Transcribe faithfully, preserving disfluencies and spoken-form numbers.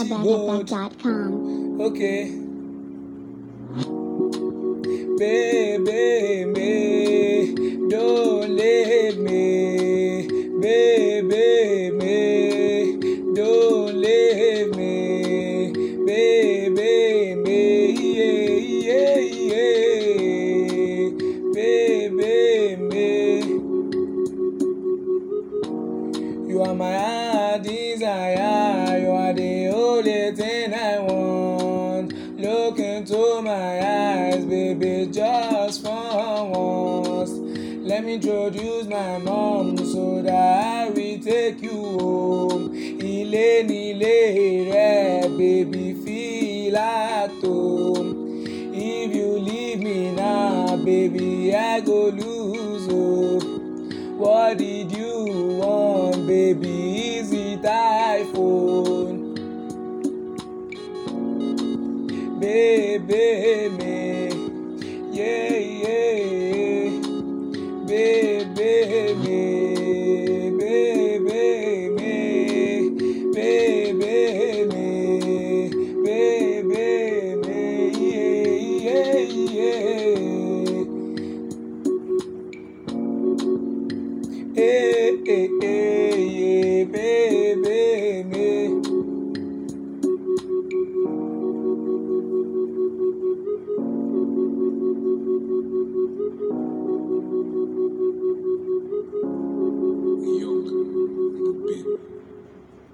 about hip hop dot com. Okay. Baby, me, don't leave me. Baby, me, don't leave me. Baby, me, yeah, yeah, yeah. Baby, me. You are my heart desire. You are the only thing I want. Look into my eyes, baby, just for once. Let me introduce my mom so that I will take you home. Ile nile re, baby, feel at home. If you leave me now, baby, I go lose hope. What did you want, baby?